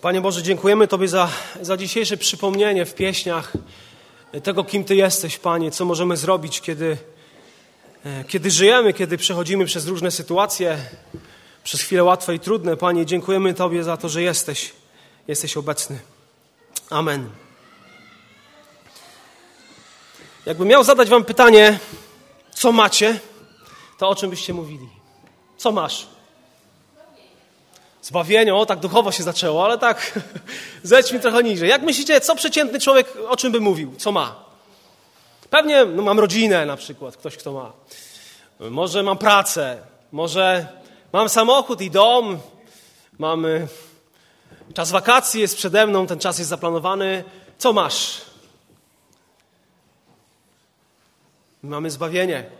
Panie Boże, dziękujemy Tobie za dzisiejsze przypomnienie w pieśniach tego, kim Ty jesteś, Panie, co możemy zrobić, kiedy żyjemy, kiedy przechodzimy przez różne sytuacje, przez chwile łatwe i trudne. Panie, dziękujemy Tobie za to, że jesteś obecny. Amen. Jakbym miał zadać Wam pytanie, co macie, to o czym byście mówili? Co masz? Zbawienie, o tak duchowo się zaczęło, ale tak, zejdźmy trochę niżej. Jak myślicie, co przeciętny człowiek, o czym by mówił, co ma? Pewnie mam rodzinę na przykład, ktoś kto ma. Może mam pracę, może mam samochód i dom, mam czas wakacji, jest przede mną, ten czas jest zaplanowany. Co masz? Mamy zbawienie.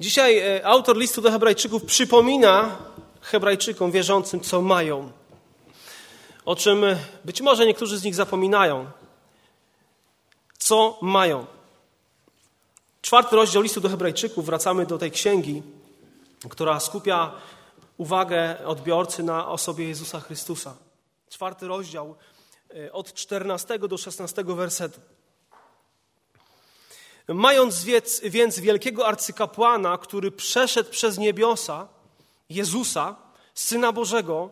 Dzisiaj autor listu do Hebrajczyków przypomina Hebrajczykom wierzącym, co mają, o czym być może niektórzy z nich zapominają. Co mają? 4 rozdział listu do Hebrajczyków, wracamy do tej księgi, która skupia uwagę odbiorcy na osobie Jezusa Chrystusa. 4 rozdział, od 14 do 16 wersetu. Mając więc wielkiego arcykapłana, który przeszedł przez niebiosa, Jezusa, Syna Bożego,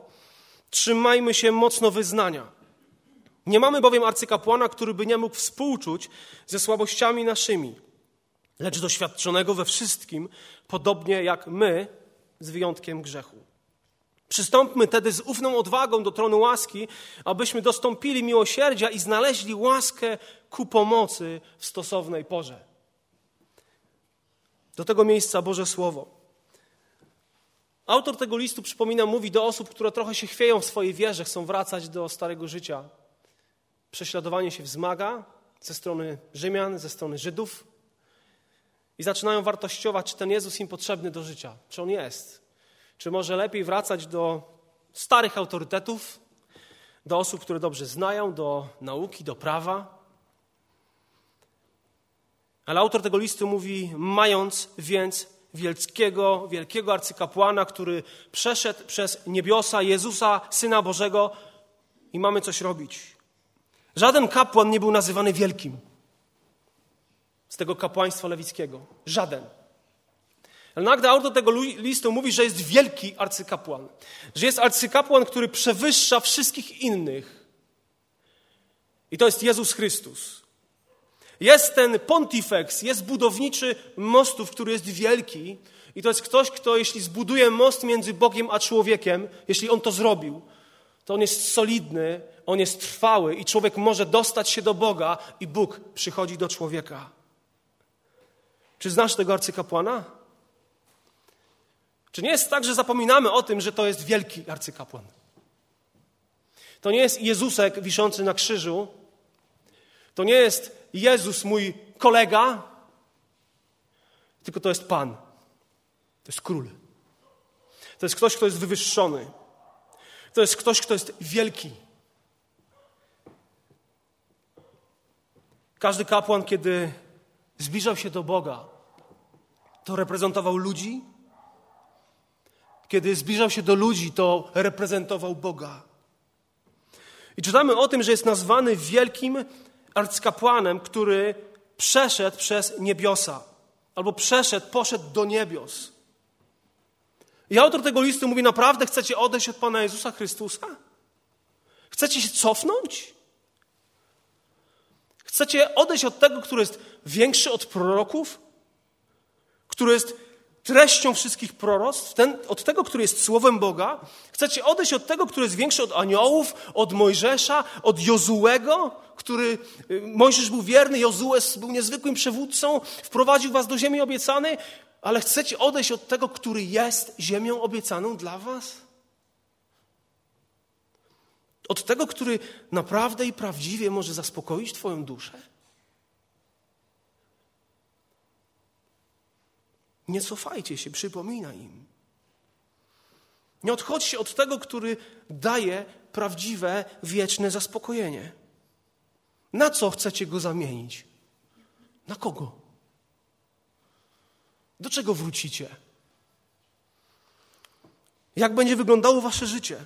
trzymajmy się mocno wyznania. Nie mamy bowiem arcykapłana, który by nie mógł współczuć ze słabościami naszymi, lecz doświadczonego we wszystkim, podobnie jak my, z wyjątkiem grzechu. Przystąpmy tedy z ufną odwagą do tronu łaski, abyśmy dostąpili miłosierdzia i znaleźli łaskę ku pomocy w stosownej porze. Do tego miejsca Boże Słowo. Autor tego listu, przypominam, mówi do osób, które trochę się chwieją w swojej wierze, chcą wracać do starego życia. Prześladowanie się wzmaga ze strony Rzymian, ze strony Żydów i zaczynają wartościować, czy ten Jezus im potrzebny do życia, czy On jest. Czy może lepiej wracać do starych autorytetów, do osób, które dobrze znają, do nauki, do prawa. Ale autor tego listu mówi, mając więc wielkiego arcykapłana, który przeszedł przez niebiosa, Jezusa, Syna Bożego, i mamy coś robić. Żaden kapłan nie był nazywany wielkim z tego kapłaństwa lewickiego. Żaden. Ale nagle autor tego listu mówi, że jest wielki arcykapłan. Że jest arcykapłan, który przewyższa wszystkich innych. I to jest Jezus Chrystus. Jest ten pontifex, jest budowniczy mostów, który jest wielki i to jest ktoś, kto jeśli zbuduje most między Bogiem a człowiekiem, jeśli on to zrobił, to on jest solidny, on jest trwały i człowiek może dostać się do Boga i Bóg przychodzi do człowieka. Czy znasz tego arcykapłana? Czy nie jest tak, że zapominamy o tym, że to jest wielki arcykapłan? To nie jest Jezusek wiszący na krzyżu, to nie jest Jezus, mój kolega, tylko to jest Pan. To jest Król. To jest ktoś, kto jest wywyższony. To jest ktoś, kto jest wielki. Każdy kapłan, kiedy zbliżał się do Boga, to reprezentował ludzi. Kiedy zbliżał się do ludzi, to reprezentował Boga. I czytamy o tym, że jest nazwany wielkim arcykapłanem, który przeszedł przez niebiosa, albo poszedł do niebios. I autor tego listu mówi, naprawdę chcecie odejść od Pana Jezusa Chrystusa? Chcecie się cofnąć? Chcecie odejść od tego, który jest większy od proroków? Który jest treścią wszystkich proroctw? Od tego, który jest Słowem Boga? Chcecie odejść od tego, który jest większy od aniołów, od Mojżesza, od Jozułego? Mojżesz był wierny, Jozue był niezwykłym przywódcą, wprowadził was do ziemi obiecanej, ale chcecie odejść od tego, który jest ziemią obiecaną dla was? Od tego, który naprawdę i prawdziwie może zaspokoić twoją duszę? Nie cofajcie się, przypomina im. Nie odchodźcie od tego, który daje prawdziwe, wieczne zaspokojenie. Na co chcecie go zamienić? Na kogo? Do czego wrócicie? Jak będzie wyglądało wasze życie?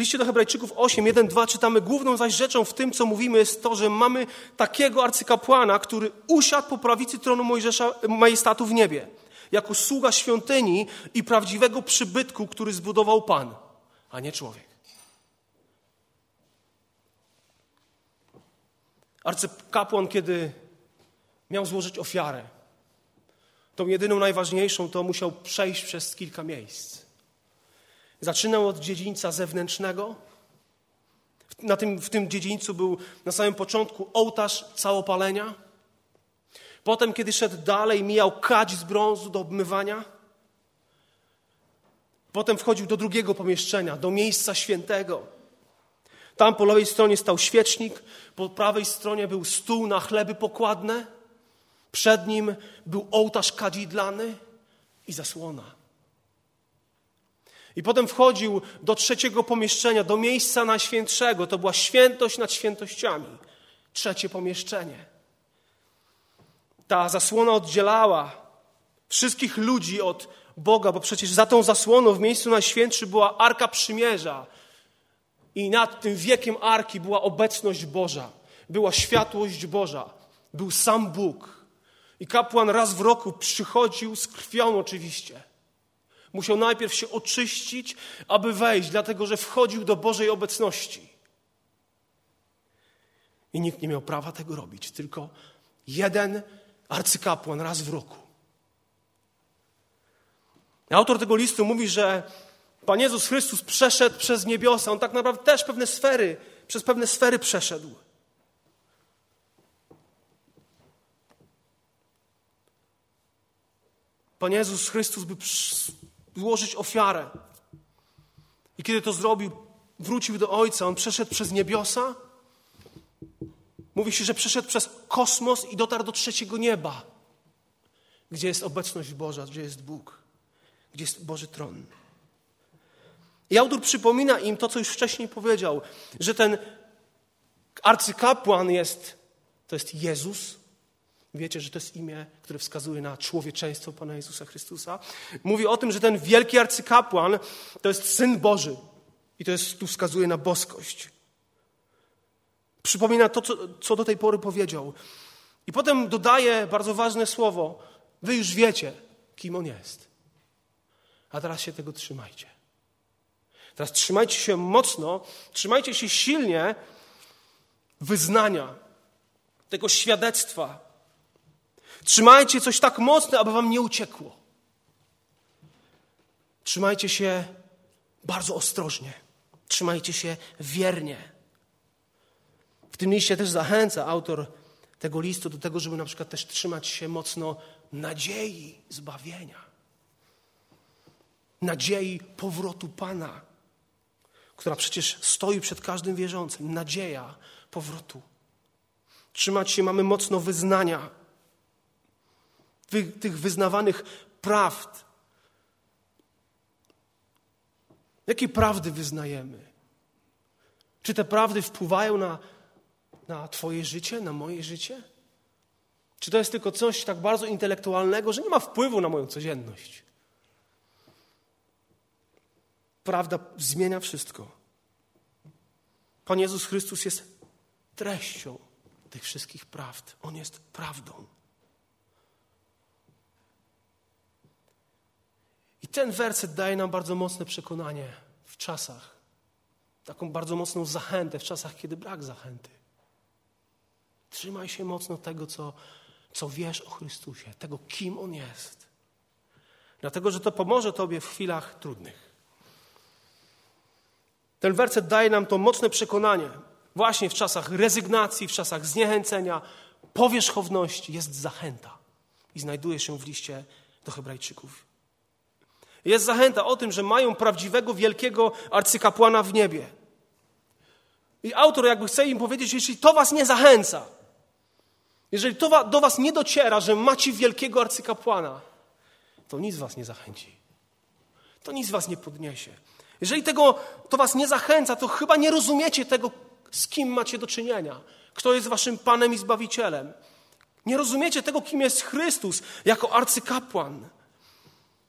liście do Hebrajczyków 8:1-2 czytamy: główną zaś rzeczą w tym, co mówimy, jest to, że mamy takiego arcykapłana, który usiadł po prawicy tronu Mojżesza majestatu w niebie, jako sługa świątyni i prawdziwego przybytku, który zbudował Pan, a nie człowiek. Arcykapłan, kiedy miał złożyć ofiarę, tą jedyną najważniejszą, to musiał przejść przez kilka miejsc. Zaczynał od dziedzińca zewnętrznego. W tym dziedzińcu był na samym początku ołtarz całopalenia. Potem, kiedy szedł dalej, mijał kadź z brązu do obmywania. Potem wchodził do drugiego pomieszczenia, do miejsca świętego. Tam po lewej stronie stał świecznik, po prawej stronie był stół na chleby pokładne, przed nim był ołtarz kadzidlany i zasłona. I potem wchodził do trzeciego pomieszczenia, do miejsca najświętszego. To była świętość nad świętościami. Trzecie pomieszczenie. Ta zasłona oddzielała wszystkich ludzi od Boga, bo przecież za tą zasłoną w miejscu najświętszym była Arka Przymierza. I nad tym wiekiem Arki była obecność Boża. Była światłość Boża. Był sam Bóg. I kapłan raz w roku przychodził z krwią oczywiście. Musiał najpierw się oczyścić, aby wejść, dlatego że wchodził do Bożej obecności. I nikt nie miał prawa tego robić, tylko jeden arcykapłan raz w roku. Autor tego listu mówi, że Pan Jezus Chrystus przeszedł przez niebiosa. On tak naprawdę też przez pewne sfery przeszedł. Pan Jezus Chrystus, by złożyć ofiarę. I kiedy to zrobił, wrócił do Ojca. On przeszedł przez niebiosa. Mówi się, że przeszedł przez kosmos i dotarł do trzeciego nieba, gdzie jest obecność Boża, gdzie jest Bóg, gdzie jest Boży tron. I autor przypomina im to, co już wcześniej powiedział, że ten arcykapłan to jest Jezus. Wiecie, że to jest imię, które wskazuje na człowieczeństwo Pana Jezusa Chrystusa. Mówi o tym, że ten wielki arcykapłan to jest Syn Boży. I tu wskazuje na boskość. Przypomina to, co do tej pory powiedział. I potem dodaje bardzo ważne słowo. Wy już wiecie, kim On jest. A teraz się tego trzymajcie. Teraz trzymajcie się mocno, trzymajcie się silnie wyznania, tego świadectwa. Trzymajcie coś tak mocne, aby wam nie uciekło. Trzymajcie się bardzo ostrożnie. Trzymajcie się wiernie. W tym liście też zachęca autor tego listu do tego, żeby na przykład też trzymać się mocno nadziei zbawienia. Nadziei powrotu Pana, która przecież stoi przed każdym wierzącym. Nadzieja powrotu. Trzymać się mamy mocno wyznania, tych wyznawanych prawd. Jakie prawdy wyznajemy? Czy te prawdy wpływają na twoje życie, na moje życie? Czy to jest tylko coś tak bardzo intelektualnego, że nie ma wpływu na moją codzienność? Prawda zmienia wszystko. Pan Jezus Chrystus jest treścią tych wszystkich prawd. On jest prawdą. I ten werset daje nam bardzo mocne przekonanie w czasach, taką bardzo mocną zachętę w czasach, kiedy brak zachęty. Trzymaj się mocno tego, co wiesz o Chrystusie, tego, kim On jest. Dlatego, że to pomoże Tobie w chwilach trudnych. Ten werset daje nam to mocne przekonanie właśnie w czasach rezygnacji, w czasach zniechęcenia, powierzchowności jest zachęta. I znajduje się w liście do Hebrajczyków. Jest zachęta o tym, że mają prawdziwego, wielkiego arcykapłana w niebie. I autor jakby chce im powiedzieć, jeśli to was nie zachęca, jeżeli to do was nie dociera, że macie wielkiego arcykapłana, to nic was nie zachęci. To nic was nie podniesie. Jeżeli to was nie zachęca, to chyba nie rozumiecie tego, z kim macie do czynienia. Kto jest waszym Panem i Zbawicielem. Nie rozumiecie tego, kim jest Chrystus jako arcykapłan.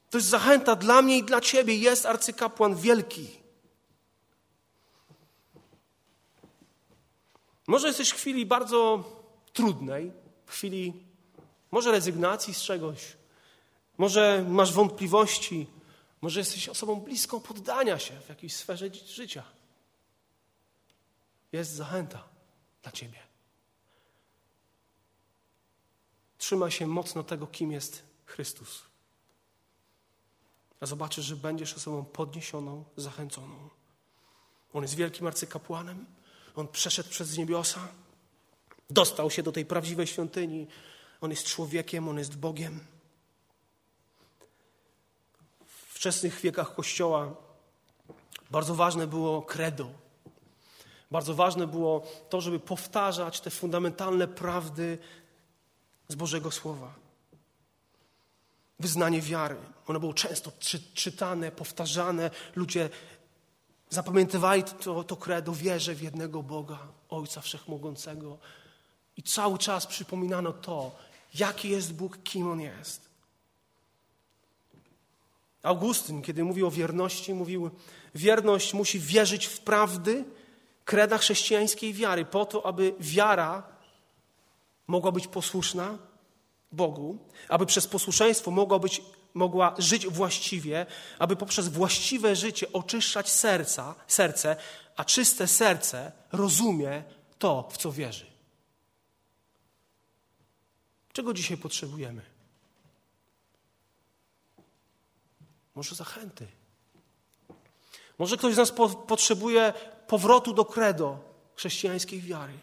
To jest zachęta dla mnie i dla ciebie. Jest arcykapłan wielki. Może jesteś w chwili bardzo trudnej, w chwili może rezygnacji z czegoś, może masz wątpliwości, może jesteś osobą bliską poddania się w jakiejś sferze życia. Jest zachęta dla ciebie. Trzymaj się mocno tego, kim jest Chrystus. A zobaczysz, że będziesz osobą podniesioną, zachęconą. On jest wielkim arcykapłanem. On przeszedł przez niebiosa. Dostał się do tej prawdziwej świątyni. On jest człowiekiem, on jest Bogiem. W wczesnych wiekach Kościoła bardzo ważne było credo. Bardzo ważne było to, żeby powtarzać te fundamentalne prawdy z Bożego Słowa. Wyznanie wiary. Ono było często czytane, powtarzane. Ludzie zapamiętywali to credo, wierzę w jednego Boga, Ojca Wszechmogącego. I cały czas przypominano to, jaki jest Bóg, kim On jest. Augustyn, kiedy mówił o wierności, mówił, wierność musi wierzyć w prawdy kreda chrześcijańskiej wiary, po to, aby wiara mogła być posłuszna Bogu, aby przez posłuszeństwo mogła żyć właściwie, aby poprzez właściwe życie oczyszczać serce, a czyste serce rozumie to, w co wierzy. Czego dzisiaj potrzebujemy? Może zachęty. Może ktoś z nas potrzebuje powrotu do credo chrześcijańskiej wiary.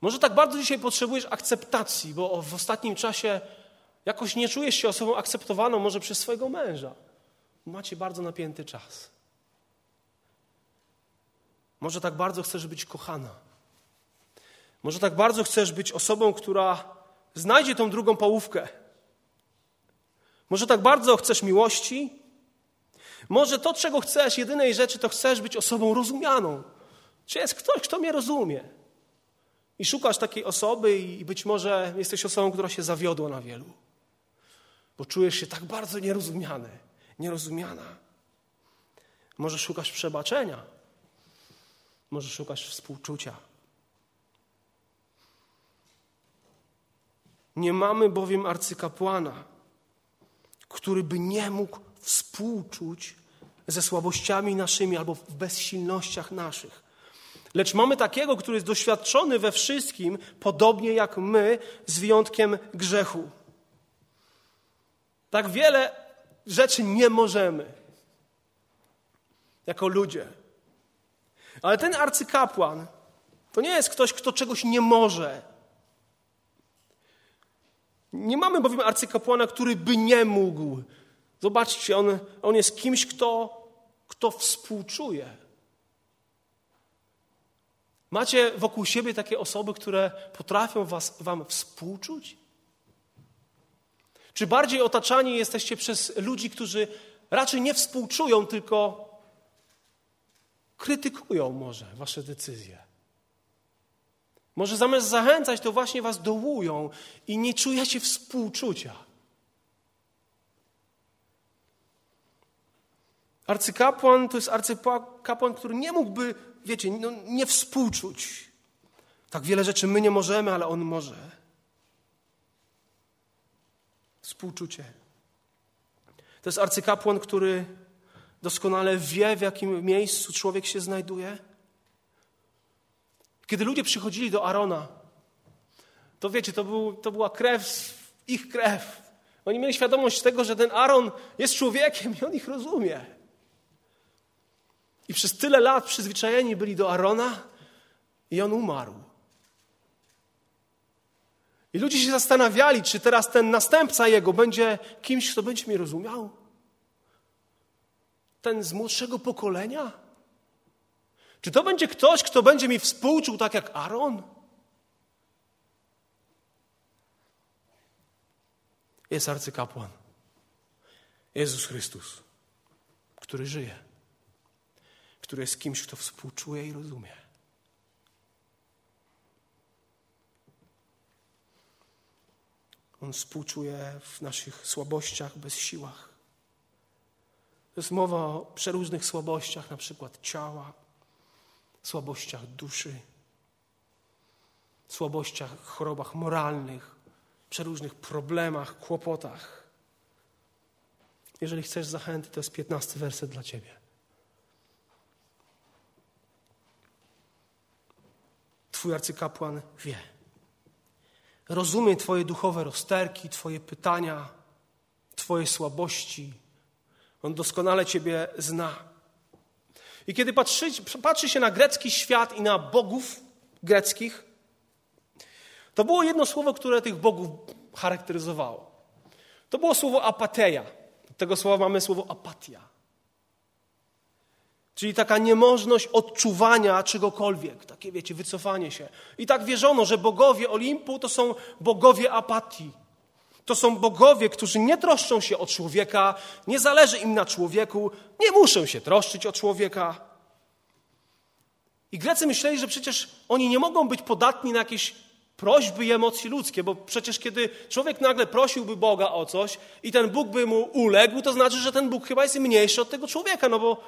Może tak bardzo dzisiaj potrzebujesz akceptacji, bo w ostatnim czasie jakoś nie czujesz się osobą akceptowaną może przez swojego męża. Macie bardzo napięty czas. Może tak bardzo chcesz być kochana. Może tak bardzo chcesz być osobą, która znajdzie tą drugą połówkę. Może tak bardzo chcesz miłości. Może to, czego chcesz, jedynej rzeczy, to chcesz być osobą rozumianą. Czy jest ktoś, kto mnie rozumie? I szukasz takiej osoby i być może jesteś osobą, która się zawiodła na wielu. Bo czujesz się tak bardzo nierozumiany, nierozumiana. Może szukasz przebaczenia. Może szukasz współczucia. Nie mamy bowiem arcykapłana, który by nie mógł współczuć ze słabościami naszymi albo w bezsilnościach naszych. Lecz mamy takiego, który jest doświadczony we wszystkim, podobnie jak my, z wyjątkiem grzechu. Tak wiele rzeczy nie możemy jako ludzie. Ale ten arcykapłan to nie jest ktoś, kto czegoś nie może. Nie mamy bowiem arcykapłana, który by nie mógł. Zobaczcie, on jest kimś, kto współczuje. Macie wokół siebie takie osoby, które potrafią wam współczuć? Czy bardziej otaczani jesteście przez ludzi, którzy raczej nie współczują, tylko krytykują może wasze decyzje? Może zamiast zachęcać, to właśnie was dołują i nie czujecie współczucia. Arcykapłan to jest arcykapłan, który nie mógłby, nie współczuć. Tak wiele rzeczy my nie możemy, ale on może. Współczucie. To jest arcykapłan, który doskonale wie, w jakim miejscu człowiek się znajduje. Kiedy ludzie przychodzili do Arona, to to była krew, ich krew. Oni mieli świadomość tego, że ten Aron jest człowiekiem i on ich rozumie. I przez tyle lat przyzwyczajeni byli do Arona i on umarł. I ludzie się zastanawiali, czy teraz ten następca jego będzie kimś, kto będzie mnie rozumiał. Ten z młodszego pokolenia. Czy to będzie ktoś, kto będzie mi współczuł tak jak Aron? Jest arcykapłan. Jezus Chrystus, który żyje. Który jest kimś, kto współczuje i rozumie. On współczuje w naszych słabościach, bezsiłach. To jest mowa o przeróżnych słabościach, na przykład ciała, słabościach duszy, słabościach, chorobach moralnych, przeróżnych problemach, kłopotach. Jeżeli chcesz zachęty, to jest 15 werset dla ciebie. Twój arcykapłan wie. Rozumie twoje duchowe rozterki, twoje pytania, twoje słabości. On doskonale ciebie zna. I kiedy patrzy się na grecki świat i na bogów greckich, to było jedno słowo, które tych bogów charakteryzowało. To było słowo apateia. Od tego słowa mamy słowo apatia. Czyli taka niemożność odczuwania czegokolwiek. Takie, wiecie, wycofanie się. I tak wierzono, że bogowie Olimpu to są bogowie apatii. To są bogowie, którzy nie troszczą się o człowieka, nie zależy im na człowieku, nie muszą się troszczyć o człowieka. I Grecy myśleli, że przecież oni nie mogą być podatni na jakieś prośby i emocje ludzkie, bo przecież kiedy człowiek nagle prosiłby Boga o coś i ten Bóg by mu uległ, to znaczy, że ten Bóg chyba jest mniejszy od tego człowieka, no bo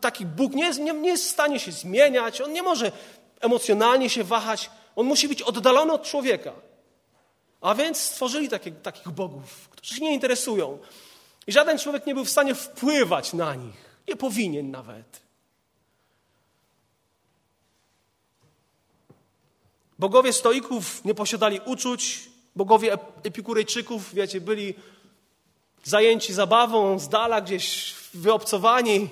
taki Bóg nie jest w stanie się zmieniać, on nie może emocjonalnie się wahać, on musi być oddalony od człowieka. A więc stworzyli takich bogów, którzy się nie interesują. I żaden człowiek nie był w stanie wpływać na nich. Nie powinien nawet. Bogowie stoików nie posiadali uczuć. Bogowie epikurejczyków, wiecie, byli zajęci zabawą, z dala gdzieś wyobcowani.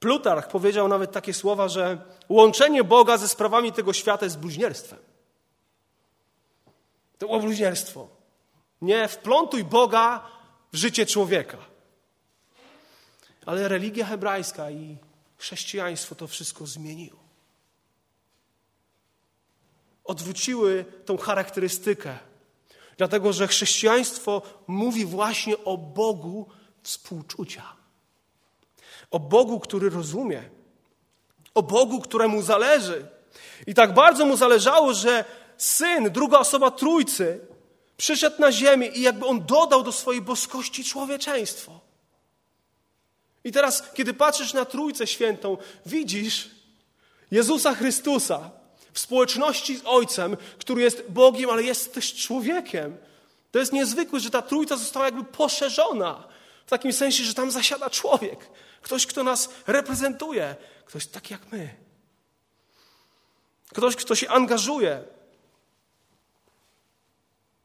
Plutarch powiedział nawet takie słowa, że łączenie Boga ze sprawami tego świata jest bluźnierstwem. To było bluźnierstwo. Nie wplątuj Boga w życie człowieka. Ale religia hebrajska i chrześcijaństwo to wszystko zmieniło. Odwróciły tą charakterystykę. Dlatego, że chrześcijaństwo mówi właśnie o Bogu współczucia. O Bogu, który rozumie. O Bogu, któremu zależy. I tak bardzo mu zależało, że Syn, druga osoba Trójcy, przyszedł na ziemię i jakby On dodał do swojej boskości człowieczeństwo. I teraz, kiedy patrzysz na Trójcę Świętą, widzisz Jezusa Chrystusa w społeczności z Ojcem, który jest Bogiem, ale jest też człowiekiem. To jest niezwykłe, że ta Trójca została jakby poszerzona. W takim sensie, że tam zasiada człowiek. Ktoś, kto nas reprezentuje. Ktoś taki jak my. Ktoś, kto się angażuje.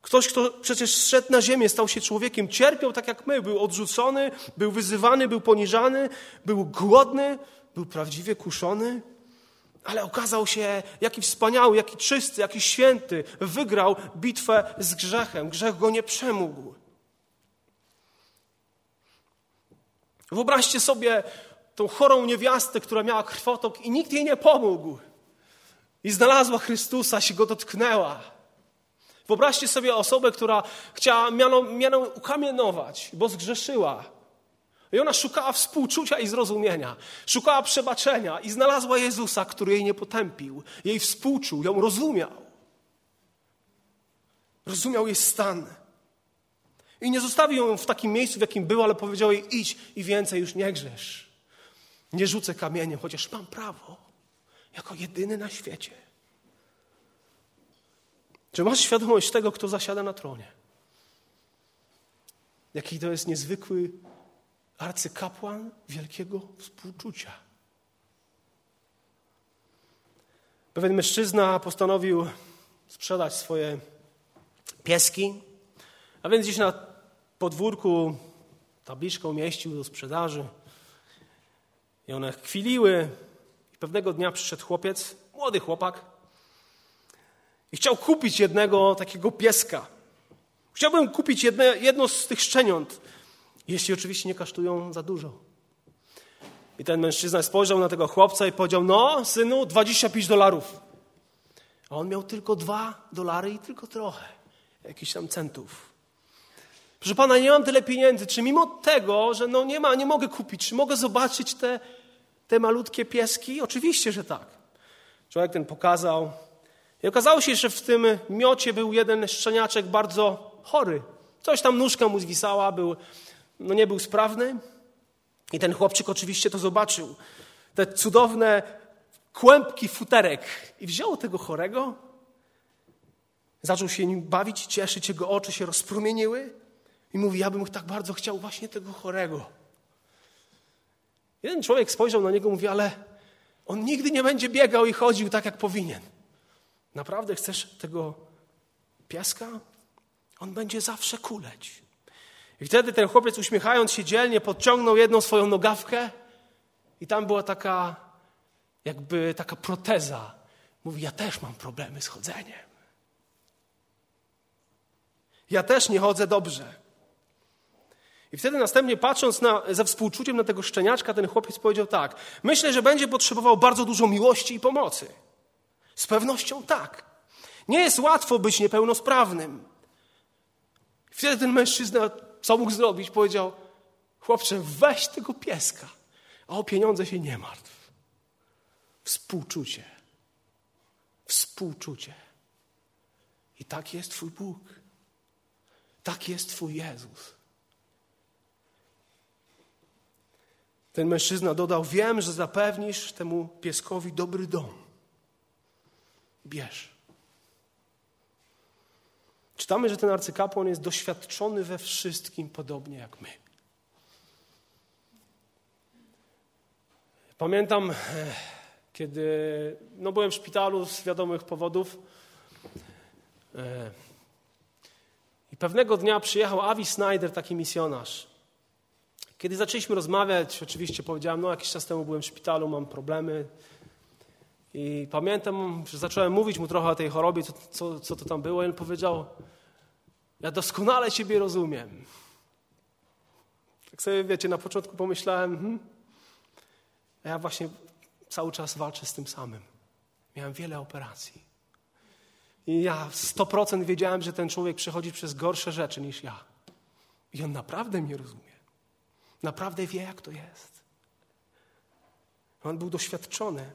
Ktoś, kto przecież zszedł na ziemię, stał się człowiekiem, cierpiał tak jak my, był odrzucony, był wyzywany, był poniżany, był głodny, był prawdziwie kuszony, ale okazał się jaki wspaniały, jaki czysty, jaki święty, wygrał bitwę z grzechem, grzech go nie przemógł. Wyobraźcie sobie tą chorą niewiastę, która miała krwotok i nikt jej nie pomógł. I znalazła Chrystusa, się go dotknęła. Wyobraźcie sobie osobę, która chciała mianą ukamienować, bo zgrzeszyła. I ona szukała współczucia i zrozumienia. Szukała przebaczenia i znalazła Jezusa, który jej nie potępił. Jej współczuł, ją rozumiał. Rozumiał jej stan. I nie zostawił ją w takim miejscu, w jakim była, ale powiedział jej: idź i więcej już nie grzesz. Nie rzucę kamieniem, chociaż mam prawo. Jako jedyny na świecie. Czy masz świadomość tego, kto zasiada na tronie? Jaki to jest niezwykły arcykapłan wielkiego współczucia. Pewien mężczyzna postanowił sprzedać swoje pieski, a więc gdzieś na podwórku tabliczkę umieścił do sprzedaży i one kwiliły. I pewnego dnia przyszedł chłopiec, młody chłopak, i chciał kupić jednego takiego pieska. Chciałbym kupić jedno z tych szczeniąt, jeśli oczywiście nie kosztują za dużo. I ten mężczyzna spojrzał na tego chłopca i powiedział: no, synu, $25. A on miał tylko $2 i tylko trochę, jakichś tam centów. Proszę pana, nie mam tyle pieniędzy. Czy mimo tego, że nie mogę kupić, czy mogę zobaczyć te malutkie pieski? Oczywiście, że tak. Człowiek ten pokazał. I okazało się, że w tym miocie był jeden szczeniaczek bardzo chory. Coś tam, nóżka mu zwisała, nie był sprawny. I ten chłopczyk oczywiście to zobaczył. Te cudowne kłębki futerek i wzięło tego chorego. Zaczął się nim bawić, cieszyć, jego oczy się rozpromieniły i mówi, ja bym tak bardzo chciał właśnie tego chorego. Jeden człowiek spojrzał na niego i mówi, ale on nigdy nie będzie biegał i chodził tak, jak powinien. Naprawdę chcesz tego piaska? On będzie zawsze kuleć. I wtedy ten chłopiec, uśmiechając się dzielnie, podciągnął jedną swoją nogawkę i tam była taka, jakby taka proteza. Mówi, ja też mam problemy z chodzeniem. Ja też nie chodzę dobrze. I wtedy następnie, patrząc ze współczuciem na tego szczeniaczka, ten chłopiec powiedział tak. Myślę, że będzie potrzebował bardzo dużo miłości i pomocy. Z pewnością tak. Nie jest łatwo być niepełnosprawnym. I wtedy ten mężczyzna, co mógł zrobić, powiedział, chłopcze, weź tego pieska, a o pieniądze się nie martw. Współczucie. Współczucie. I tak jest Twój Bóg. Tak jest Twój Jezus. Ten mężczyzna dodał, wiem, że zapewnisz temu pieskowi dobry dom. Bierz. Czytamy, że ten arcykapłan jest doświadczony we wszystkim, podobnie jak my. Pamiętam, kiedy byłem w szpitalu z wiadomych powodów i pewnego dnia przyjechał Avi Snyder, taki misjonarz. Kiedy zaczęliśmy rozmawiać, oczywiście powiedziałem, jakiś czas temu byłem w szpitalu, mam problemy. I pamiętam, że zacząłem mówić mu trochę o tej chorobie, co to tam było. I on powiedział, ja doskonale Ciebie rozumiem. Tak sobie, wiecie, na początku pomyślałem, a ja właśnie cały czas walczę z tym samym. Miałem wiele operacji. I ja 100% wiedziałem, że ten człowiek przechodzi przez gorsze rzeczy niż ja. I on naprawdę mnie rozumie. Naprawdę wie, jak to jest. On był doświadczony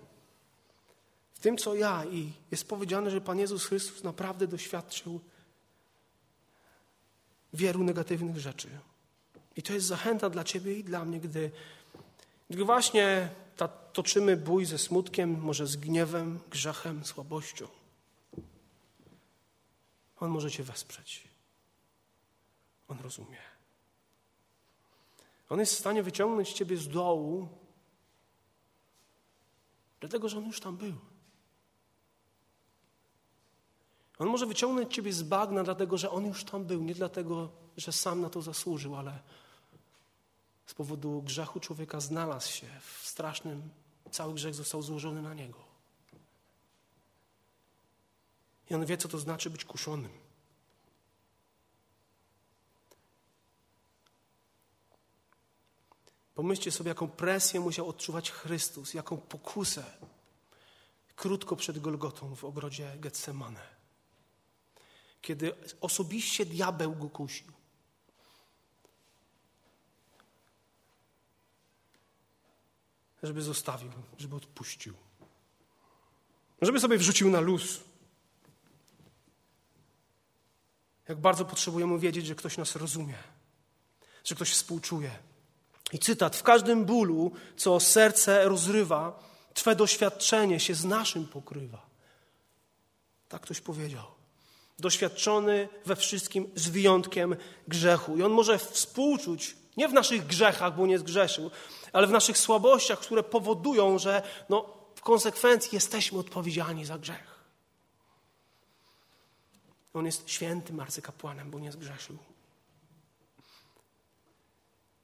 w tym, co ja. I jest powiedziane, że Pan Jezus Chrystus naprawdę doświadczył wielu negatywnych rzeczy. I to jest zachęta dla Ciebie i dla mnie, gdy właśnie toczymy bój ze smutkiem, może z gniewem, grzechem, słabością. On może Cię wesprzeć. On rozumie. On jest w stanie wyciągnąć Ciebie z dołu, dlatego, że On już tam był. On może wyciągnąć Ciebie z bagna, dlatego, że On już tam był, nie dlatego, że sam na to zasłużył, ale z powodu grzechu człowieka znalazł się w strasznym, cały grzech został złożony na Niego. I On wie, co to znaczy być kuszonym. Pomyślcie sobie, jaką presję musiał odczuwać Chrystus, jaką pokusę krótko przed Golgotą w ogrodzie Getsemane. Kiedy osobiście diabeł go kusił. Żeby zostawił, żeby odpuścił. Żeby sobie wrzucił na luz. Jak bardzo potrzebujemy wiedzieć, że ktoś nas rozumie. Że ktoś współczuje. I cytat, w każdym bólu, co serce rozrywa, Twe doświadczenie się z naszym pokrywa. Tak ktoś powiedział. Doświadczony we wszystkim z wyjątkiem grzechu. I on może współczuć, nie w naszych grzechach, bo nie zgrzeszył, ale w naszych słabościach, które powodują, że w konsekwencji jesteśmy odpowiedzialni za grzech. On jest świętym arcykapłanem, bo nie zgrzeszył.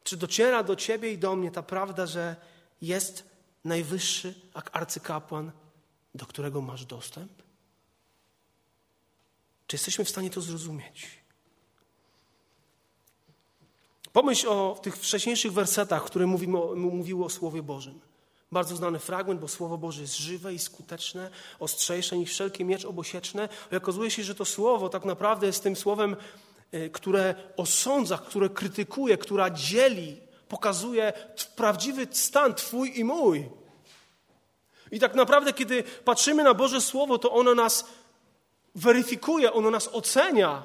Czy dociera do Ciebie i do mnie ta prawda, że jest najwyższy arcykapłan, do którego masz dostęp? Czy jesteśmy w stanie to zrozumieć? Pomyśl o tych wcześniejszych wersetach, które mówiły o Słowie Bożym. Bardzo znany fragment, bo Słowo Boże jest żywe i skuteczne, ostrzejsze niż wszelki miecz obosieczny. I okazuje się, że to Słowo tak naprawdę jest tym Słowem, które osądza, które krytykuje, która dzieli, pokazuje prawdziwy stan Twój i mój. I tak naprawdę, kiedy patrzymy na Boże Słowo, to ono nas weryfikuje, ono nas ocenia.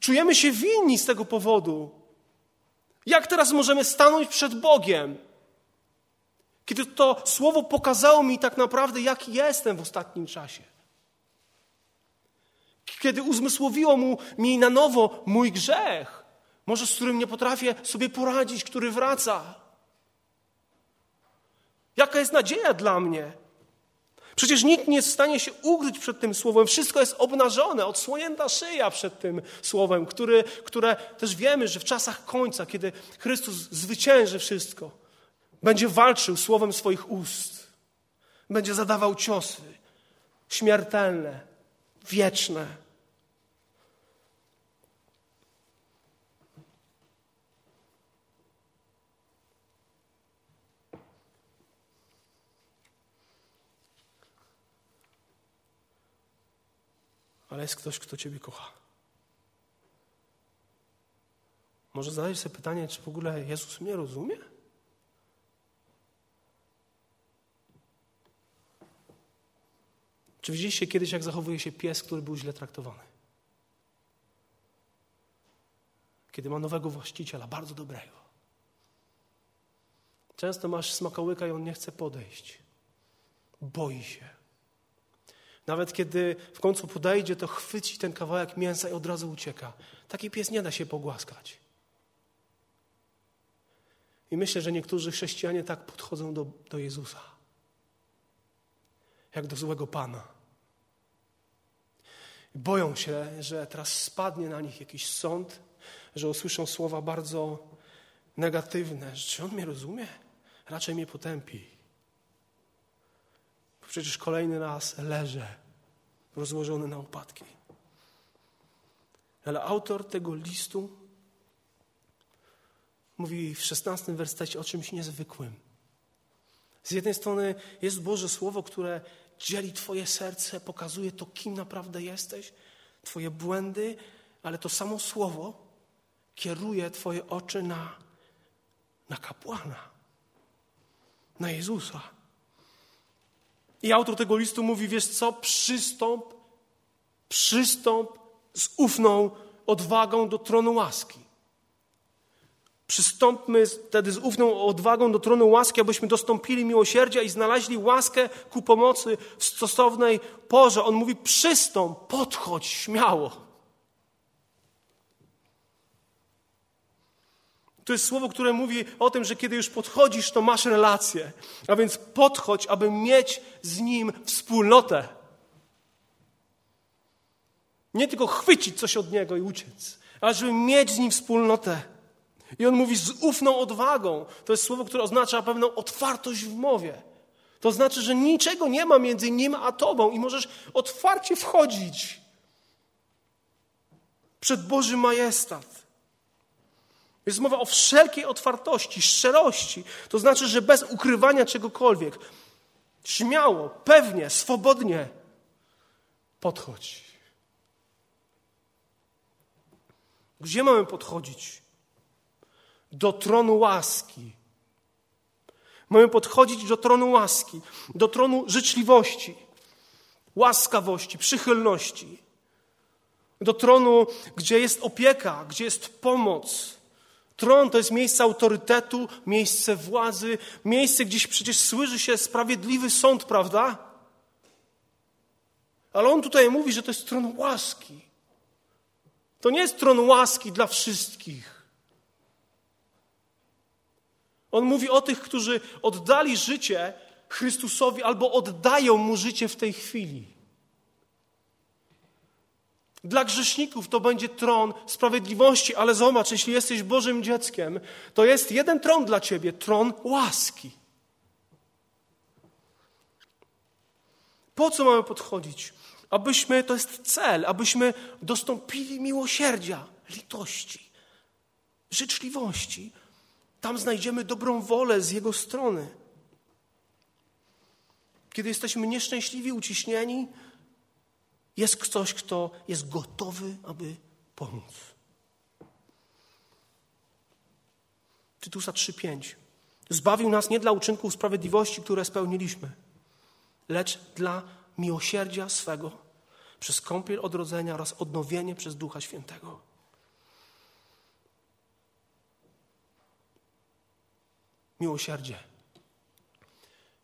Czujemy się winni z tego powodu. Jak teraz możemy stanąć przed Bogiem? kiedy to słowo pokazało mi tak naprawdę, jaki jestem w ostatnim czasie. Kiedy uzmysłowiło mi na nowo mój grzech, może z którym nie potrafię sobie poradzić, który wraca. Jaka jest nadzieja dla mnie? Przecież nikt nie jest w stanie się ukryć przed tym słowem. Wszystko jest obnażone, odsłonięta szyja przed tym słowem, które też wiemy, że w czasach końca, kiedy Chrystus zwycięży wszystko, będzie walczył słowem swoich ust. Będzie zadawał ciosy śmiertelne, wieczne. Ale jest ktoś, kto Ciebie kocha. Może zadajesz sobie pytanie, czy w ogóle Jezus mnie rozumie? Czy widzieliście kiedyś, jak zachowuje się pies, który był źle traktowany? Kiedy ma nowego właściciela, bardzo dobrego. Często masz smakołyka i on nie chce podejść. Boi się. Nawet kiedy w końcu podejdzie, to chwyci ten kawałek mięsa i od razu ucieka. Taki pies nie da się pogłaskać. I myślę, że niektórzy chrześcijanie tak podchodzą do Jezusa. Jak do złego Pana. Boją się, że teraz spadnie na nich jakiś sąd, że usłyszą słowa bardzo negatywne. Czy on mnie rozumie? Raczej mnie potępi. Przecież kolejny raz leżę rozłożony na łopatki. Ale autor tego listu mówi w 16 wersecie o czymś niezwykłym. Z jednej strony jest Boże Słowo, które dzieli Twoje serce, pokazuje to, kim naprawdę jesteś, Twoje błędy, ale to samo Słowo kieruje Twoje oczy na kapłana, na Jezusa. I autor tego listu mówi, wiesz co, przystąp z ufną odwagą do tronu łaski. Przystąpmy wtedy z ufną odwagą do tronu łaski, abyśmy dostąpili miłosierdzia i znaleźli łaskę ku pomocy w stosownej porze. On mówi, przystąp, podchodź śmiało. To jest słowo, które mówi o tym, że kiedy już podchodzisz, to masz relację. A więc podchodź, aby mieć z Nim wspólnotę. Nie tylko chwycić coś od Niego i uciec, ale żeby mieć z Nim wspólnotę. I on mówi z ufną odwagą. To jest słowo, które oznacza pewną otwartość w mowie. To znaczy, że niczego nie ma między Nim a Tobą i możesz otwarcie wchodzić przed Boży majestat. Jest mowa o wszelkiej otwartości, szczerości. To znaczy, że bez ukrywania czegokolwiek. Śmiało, pewnie, swobodnie podchodź. Gdzie mamy podchodzić? Do tronu łaski. Mamy podchodzić do tronu łaski, do tronu życzliwości, łaskawości, przychylności. Do tronu, gdzie jest opieka, gdzie jest pomoc. Tron to jest miejsce autorytetu, miejsce władzy, miejsce, gdzie przecież słyszy się sprawiedliwy sąd, prawda? Ale on tutaj mówi, że to jest tron łaski. To nie jest tron łaski dla wszystkich. On mówi o tych, którzy oddali życie Chrystusowi albo oddają Mu życie w tej chwili. Dla grzeszników to będzie tron sprawiedliwości, ale zobacz, jeśli jesteś Bożym dzieckiem, to jest jeden tron dla ciebie, tron łaski. Po co mamy podchodzić? Abyśmy, to jest cel, abyśmy dostąpili miłosierdzia, litości, życzliwości. Tam znajdziemy dobrą wolę z Jego strony. Kiedy jesteśmy nieszczęśliwi, uciśnieni, jest ktoś, kto jest gotowy, aby pomóc. Tytusa 3:5. Zbawił nas nie dla uczynków sprawiedliwości, które spełniliśmy, lecz dla miłosierdzia swego przez kąpiel odrodzenia oraz odnowienie przez Ducha Świętego. Miłosierdzie.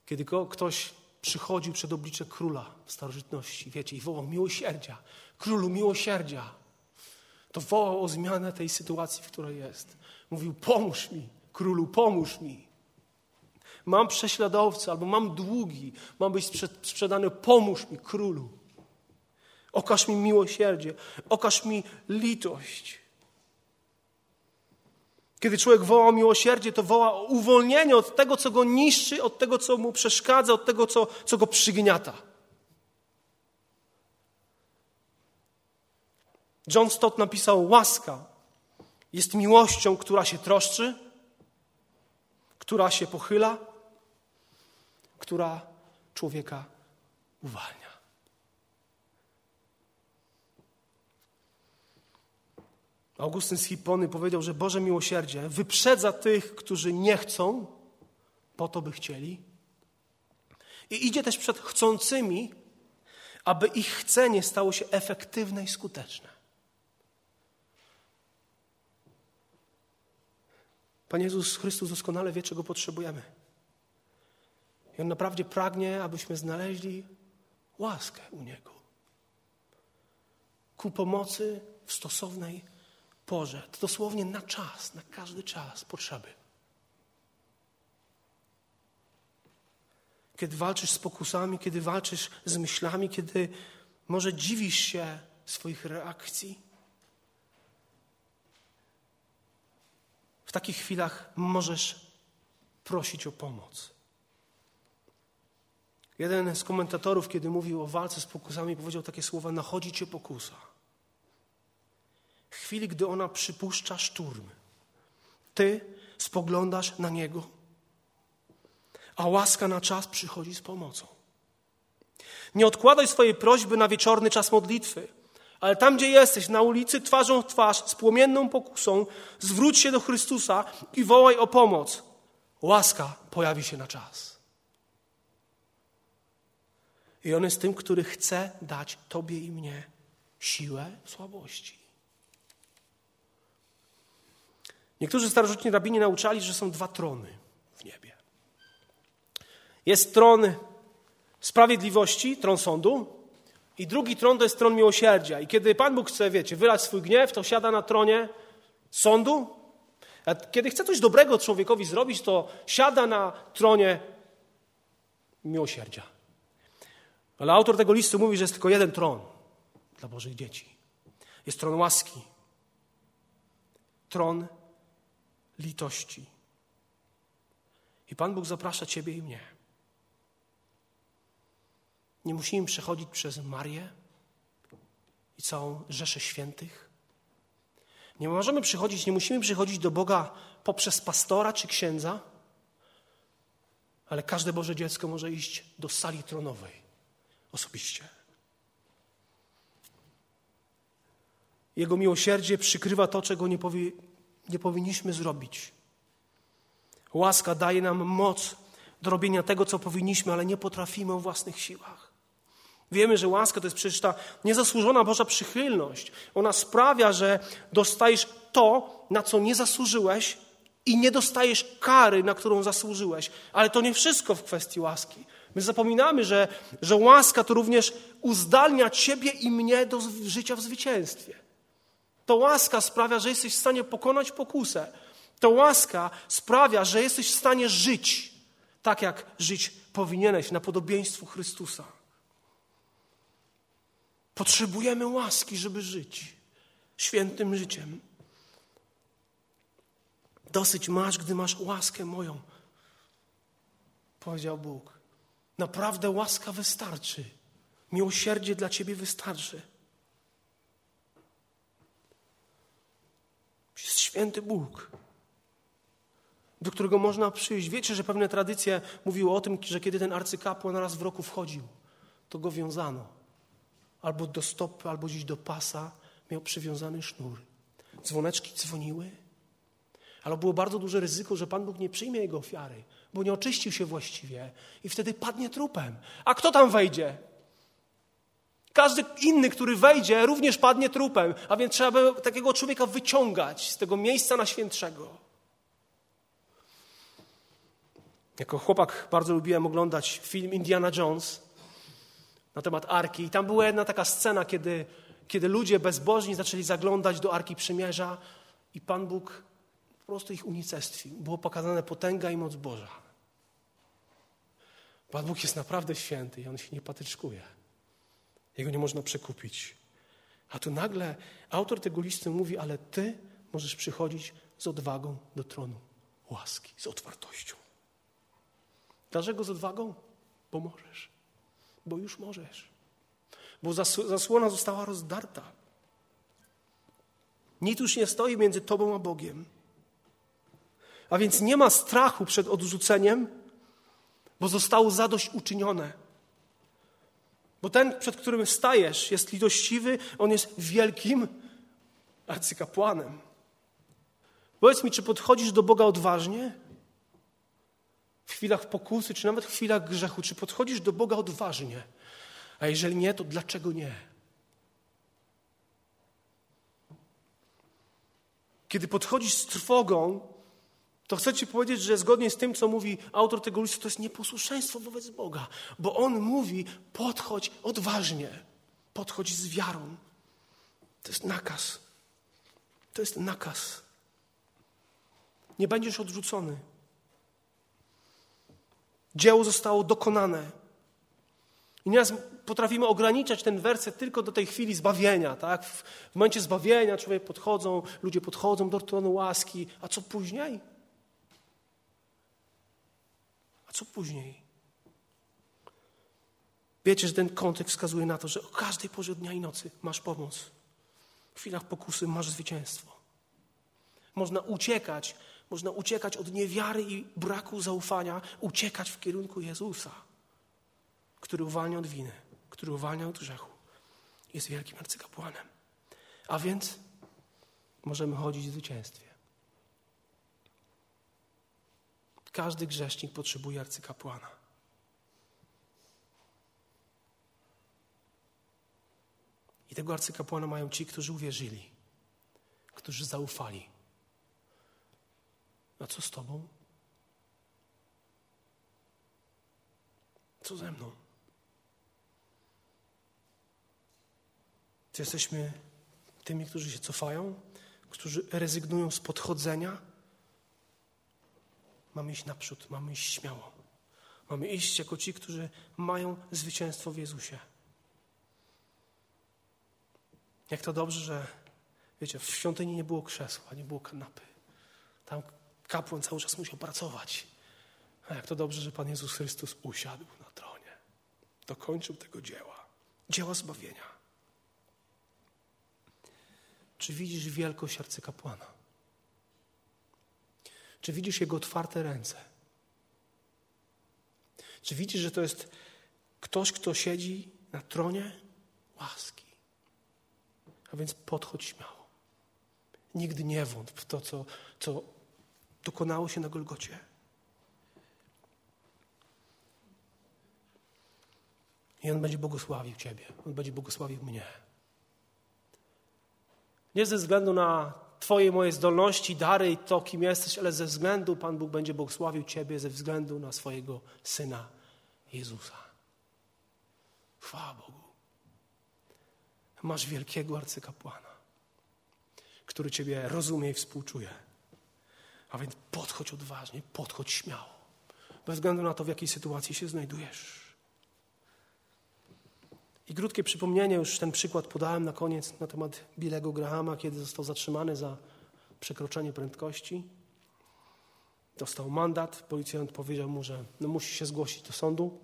Kiedy ktoś przychodził przed oblicze króla w starożytności, wiecie, i wołał miłosierdzia, królu miłosierdzia, to wołał o zmianę tej sytuacji, w której jest. Mówił, pomóż mi, królu, pomóż mi. Mam prześladowcę, albo mam długi, mam być sprzedany, pomóż mi, królu. Okaż mi miłosierdzie, okaż mi litość. Kiedy człowiek woła o miłosierdzie, to woła o uwolnienie od tego, co go niszczy, od tego, co mu przeszkadza, od tego, co go przygniata. John Stott napisał, łaska jest miłością, która się troszczy, która się pochyla, która człowieka uwalnia. Augustyn z Hippony powiedział, że Boże miłosierdzie wyprzedza tych, którzy nie chcą, po to by chcieli. I idzie też przed chcącymi, aby ich chcenie stało się efektywne i skuteczne. Pan Jezus Chrystus doskonale wie, czego potrzebujemy. I On naprawdę pragnie, abyśmy znaleźli łaskę u Niego. Ku pomocy w stosownej porze, to dosłownie na czas, na każdy czas potrzeby. Kiedy walczysz z pokusami, kiedy walczysz z myślami, kiedy może dziwisz się swoich reakcji, w takich chwilach możesz prosić o pomoc. Jeden z komentatorów, kiedy mówił o walce z pokusami, powiedział takie słowa: nachodzi cię pokusa. W chwili, gdy ona przypuszcza szturm, ty spoglądasz na niego, a łaska na czas przychodzi z pomocą. Nie odkładaj swojej prośby na wieczorny czas modlitwy, ale tam, gdzie jesteś, na ulicy, twarzą w twarz, z płomienną pokusą, zwróć się do Chrystusa i wołaj o pomoc. Łaska pojawi się na czas. I On jest tym, który chce dać tobie i mnie siłę słabości. Niektórzy starożytni rabini nauczali, że są dwa trony w niebie. Jest tron sprawiedliwości, tron sądu, i drugi tron to jest tron miłosierdzia. I kiedy Pan Bóg chce, wiecie, wylać swój gniew, to siada na tronie sądu. A kiedy chce coś dobrego człowiekowi zrobić, to siada na tronie miłosierdzia. Ale autor tego listu mówi, że jest tylko jeden tron dla Bożych dzieci. Jest tron łaski. Tron litości. I Pan Bóg zaprasza ciebie i mnie. Nie musimy przechodzić przez Marię i całą rzeszę świętych. Nie musimy przychodzić do Boga poprzez pastora czy księdza, ale każde Boże dziecko może iść do sali tronowej osobiście. Jego miłosierdzie przykrywa to, czego nie powinniśmy zrobić. Łaska daje nam moc do robienia tego, co powinniśmy, ale nie potrafimy o własnych siłach. Wiemy, że łaska to jest przecież ta niezasłużona Boża przychylność. Ona sprawia, że dostajesz to, na co nie zasłużyłeś, i nie dostajesz kary, na którą zasłużyłeś. Ale to nie wszystko w kwestii łaski. My zapominamy, że łaska to również uzdalnia ciebie i mnie do życia w zwycięstwie. To łaska sprawia, że jesteś w stanie pokonać pokusę. To łaska sprawia, że jesteś w stanie żyć tak, jak żyć powinieneś, na podobieństwu Chrystusa. Potrzebujemy łaski, żeby żyć świętym życiem. Dosyć masz, gdy masz łaskę moją, powiedział Bóg. Naprawdę łaska wystarczy. Miłosierdzie dla ciebie wystarczy. Jest święty Bóg, do którego można przyjść. Wiecie, że pewne tradycje mówiły o tym, że kiedy ten arcykapłan raz w roku wchodził, to go wiązano. Albo do stopy, albo gdzieś do pasa miał przywiązany sznur. Dzwoneczki dzwoniły. Ale było bardzo duże ryzyko, że Pan Bóg nie przyjmie jego ofiary, bo nie oczyścił się właściwie i wtedy padnie trupem. A kto tam wejdzie? Każdy inny, który wejdzie, również padnie trupem, a więc trzeba by takiego człowieka wyciągać z tego miejsca najświętszego. Jako chłopak bardzo lubiłem oglądać film Indiana Jones na temat Arki i tam była jedna taka scena, kiedy ludzie bezbożni zaczęli zaglądać do Arki Przymierza i Pan Bóg po prostu ich unicestwił. Było pokazane potęga i moc Boża. Pan Bóg jest naprawdę święty i On się nie patyczkuje. Jego nie można przekupić. A tu nagle autor tego listu mówi, ale ty możesz przychodzić z odwagą do tronu łaski, z otwartością. Dlaczego z odwagą? Bo możesz. Bo już możesz. Bo zasłona została rozdarta. Nic już nie stoi między tobą a Bogiem. A więc nie ma strachu przed odrzuceniem, bo zostało zadośćuczynione. Bo ten, przed którym stajesz, jest litościwy, on jest wielkim arcykapłanem. Powiedz mi, czy podchodzisz do Boga odważnie? W chwilach pokusy, czy nawet w chwilach grzechu, czy podchodzisz do Boga odważnie? A jeżeli nie, to dlaczego nie? Kiedy podchodzisz z trwogą, to chcę ci powiedzieć, że zgodnie z tym, co mówi autor tego listu, to jest nieposłuszeństwo wobec Boga, bo on mówi, podchodź odważnie, podchodź z wiarą. To jest nakaz. To jest nakaz. Nie będziesz odrzucony. Dzieło zostało dokonane. I nieraz potrafimy ograniczać ten werset tylko do tej chwili zbawienia. Tak? W momencie zbawienia ludzie podchodzą do tronu łaski. A co później? A co później? Wiecie, że ten kontekst wskazuje na to, że o każdej porze dnia i nocy masz pomoc. W chwilach pokusy masz zwycięstwo. Można uciekać od niewiary i braku zaufania, uciekać w kierunku Jezusa, który uwalnia od winy, który uwalnia od grzechu. Jest wielkim arcykapłanem. A więc możemy chodzić w zwycięstwie. Każdy grzesznik potrzebuje arcykapłana. I tego arcykapłana mają ci, którzy uwierzyli, którzy zaufali. A co z tobą? Co ze mną? Czy jesteśmy tymi, którzy się cofają, którzy rezygnują z podchodzenia? Mamy iść naprzód, mamy iść śmiało. Mamy iść jako ci, którzy mają zwycięstwo w Jezusie. Jak to dobrze, że wiecie, w świątyni nie było krzesła, nie było kanapy. Tam kapłan cały czas musiał pracować. A jak to dobrze, że Pan Jezus Chrystus usiadł na tronie. Dokończył tego dzieła. Dzieła zbawienia. Czy widzisz wielkość arcykapłana? Czy widzisz Jego otwarte ręce? Czy widzisz, że to jest ktoś, kto siedzi na tronie łaski? A więc podchodź śmiało. Nigdy nie wątp w to, co dokonało się na Golgocie. I On będzie błogosławił ciebie. On będzie błogosławił mnie. Nie ze względu na twoje, moje zdolności, dary i to, kim jesteś, ale ze względu Pan Bóg będzie błogosławił ciebie ze względu na swojego Syna Jezusa. Chwała Bogu. Masz wielkiego arcykapłana, który ciebie rozumie i współczuje. A więc podchodź odważnie, podchodź śmiało. Bez względu na to, w jakiej sytuacji się znajdujesz. I krótkie przypomnienie, już ten przykład podałem na koniec na temat Bilego Grahama, kiedy został zatrzymany za przekroczenie prędkości. Dostał mandat, policjant powiedział mu, że musi się zgłosić do sądu.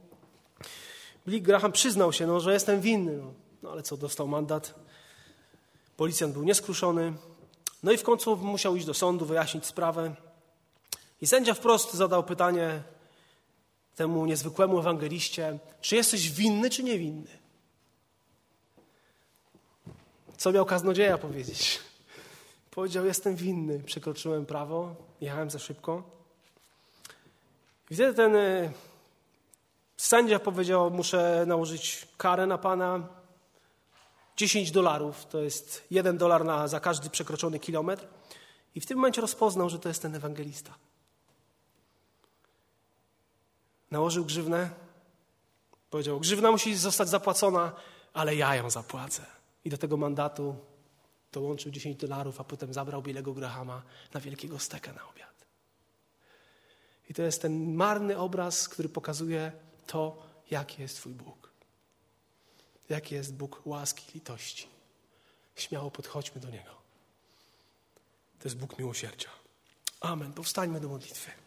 Billy Graham przyznał się, że jestem winny, ale co, dostał mandat. Policjant był nieskruszony. I w końcu musiał iść do sądu, wyjaśnić sprawę. I sędzia wprost zadał pytanie temu niezwykłemu ewangeliście, czy jesteś winny, czy niewinny? Co miał kaznodzieja powiedzieć? Powiedział, jestem winny, przekroczyłem prawo, jechałem za szybko. I wtedy ten sędzia powiedział, muszę nałożyć karę na pana. $10, to jest $1 za każdy przekroczony kilometr. I w tym momencie rozpoznał, że to jest ten ewangelista. nałożył grzywnę, powiedział, grzywna musi zostać zapłacona, ale ja ją zapłacę. I do tego mandatu dołączył $10, a potem zabrał Bilego Grahama na wielkiego steka na obiad. I to jest ten marny obraz, który pokazuje to, jaki jest Twój Bóg. Jaki jest Bóg łaski, litości. Śmiało podchodźmy do Niego. To jest Bóg miłosierdzia. Amen. Powstańmy do modlitwy.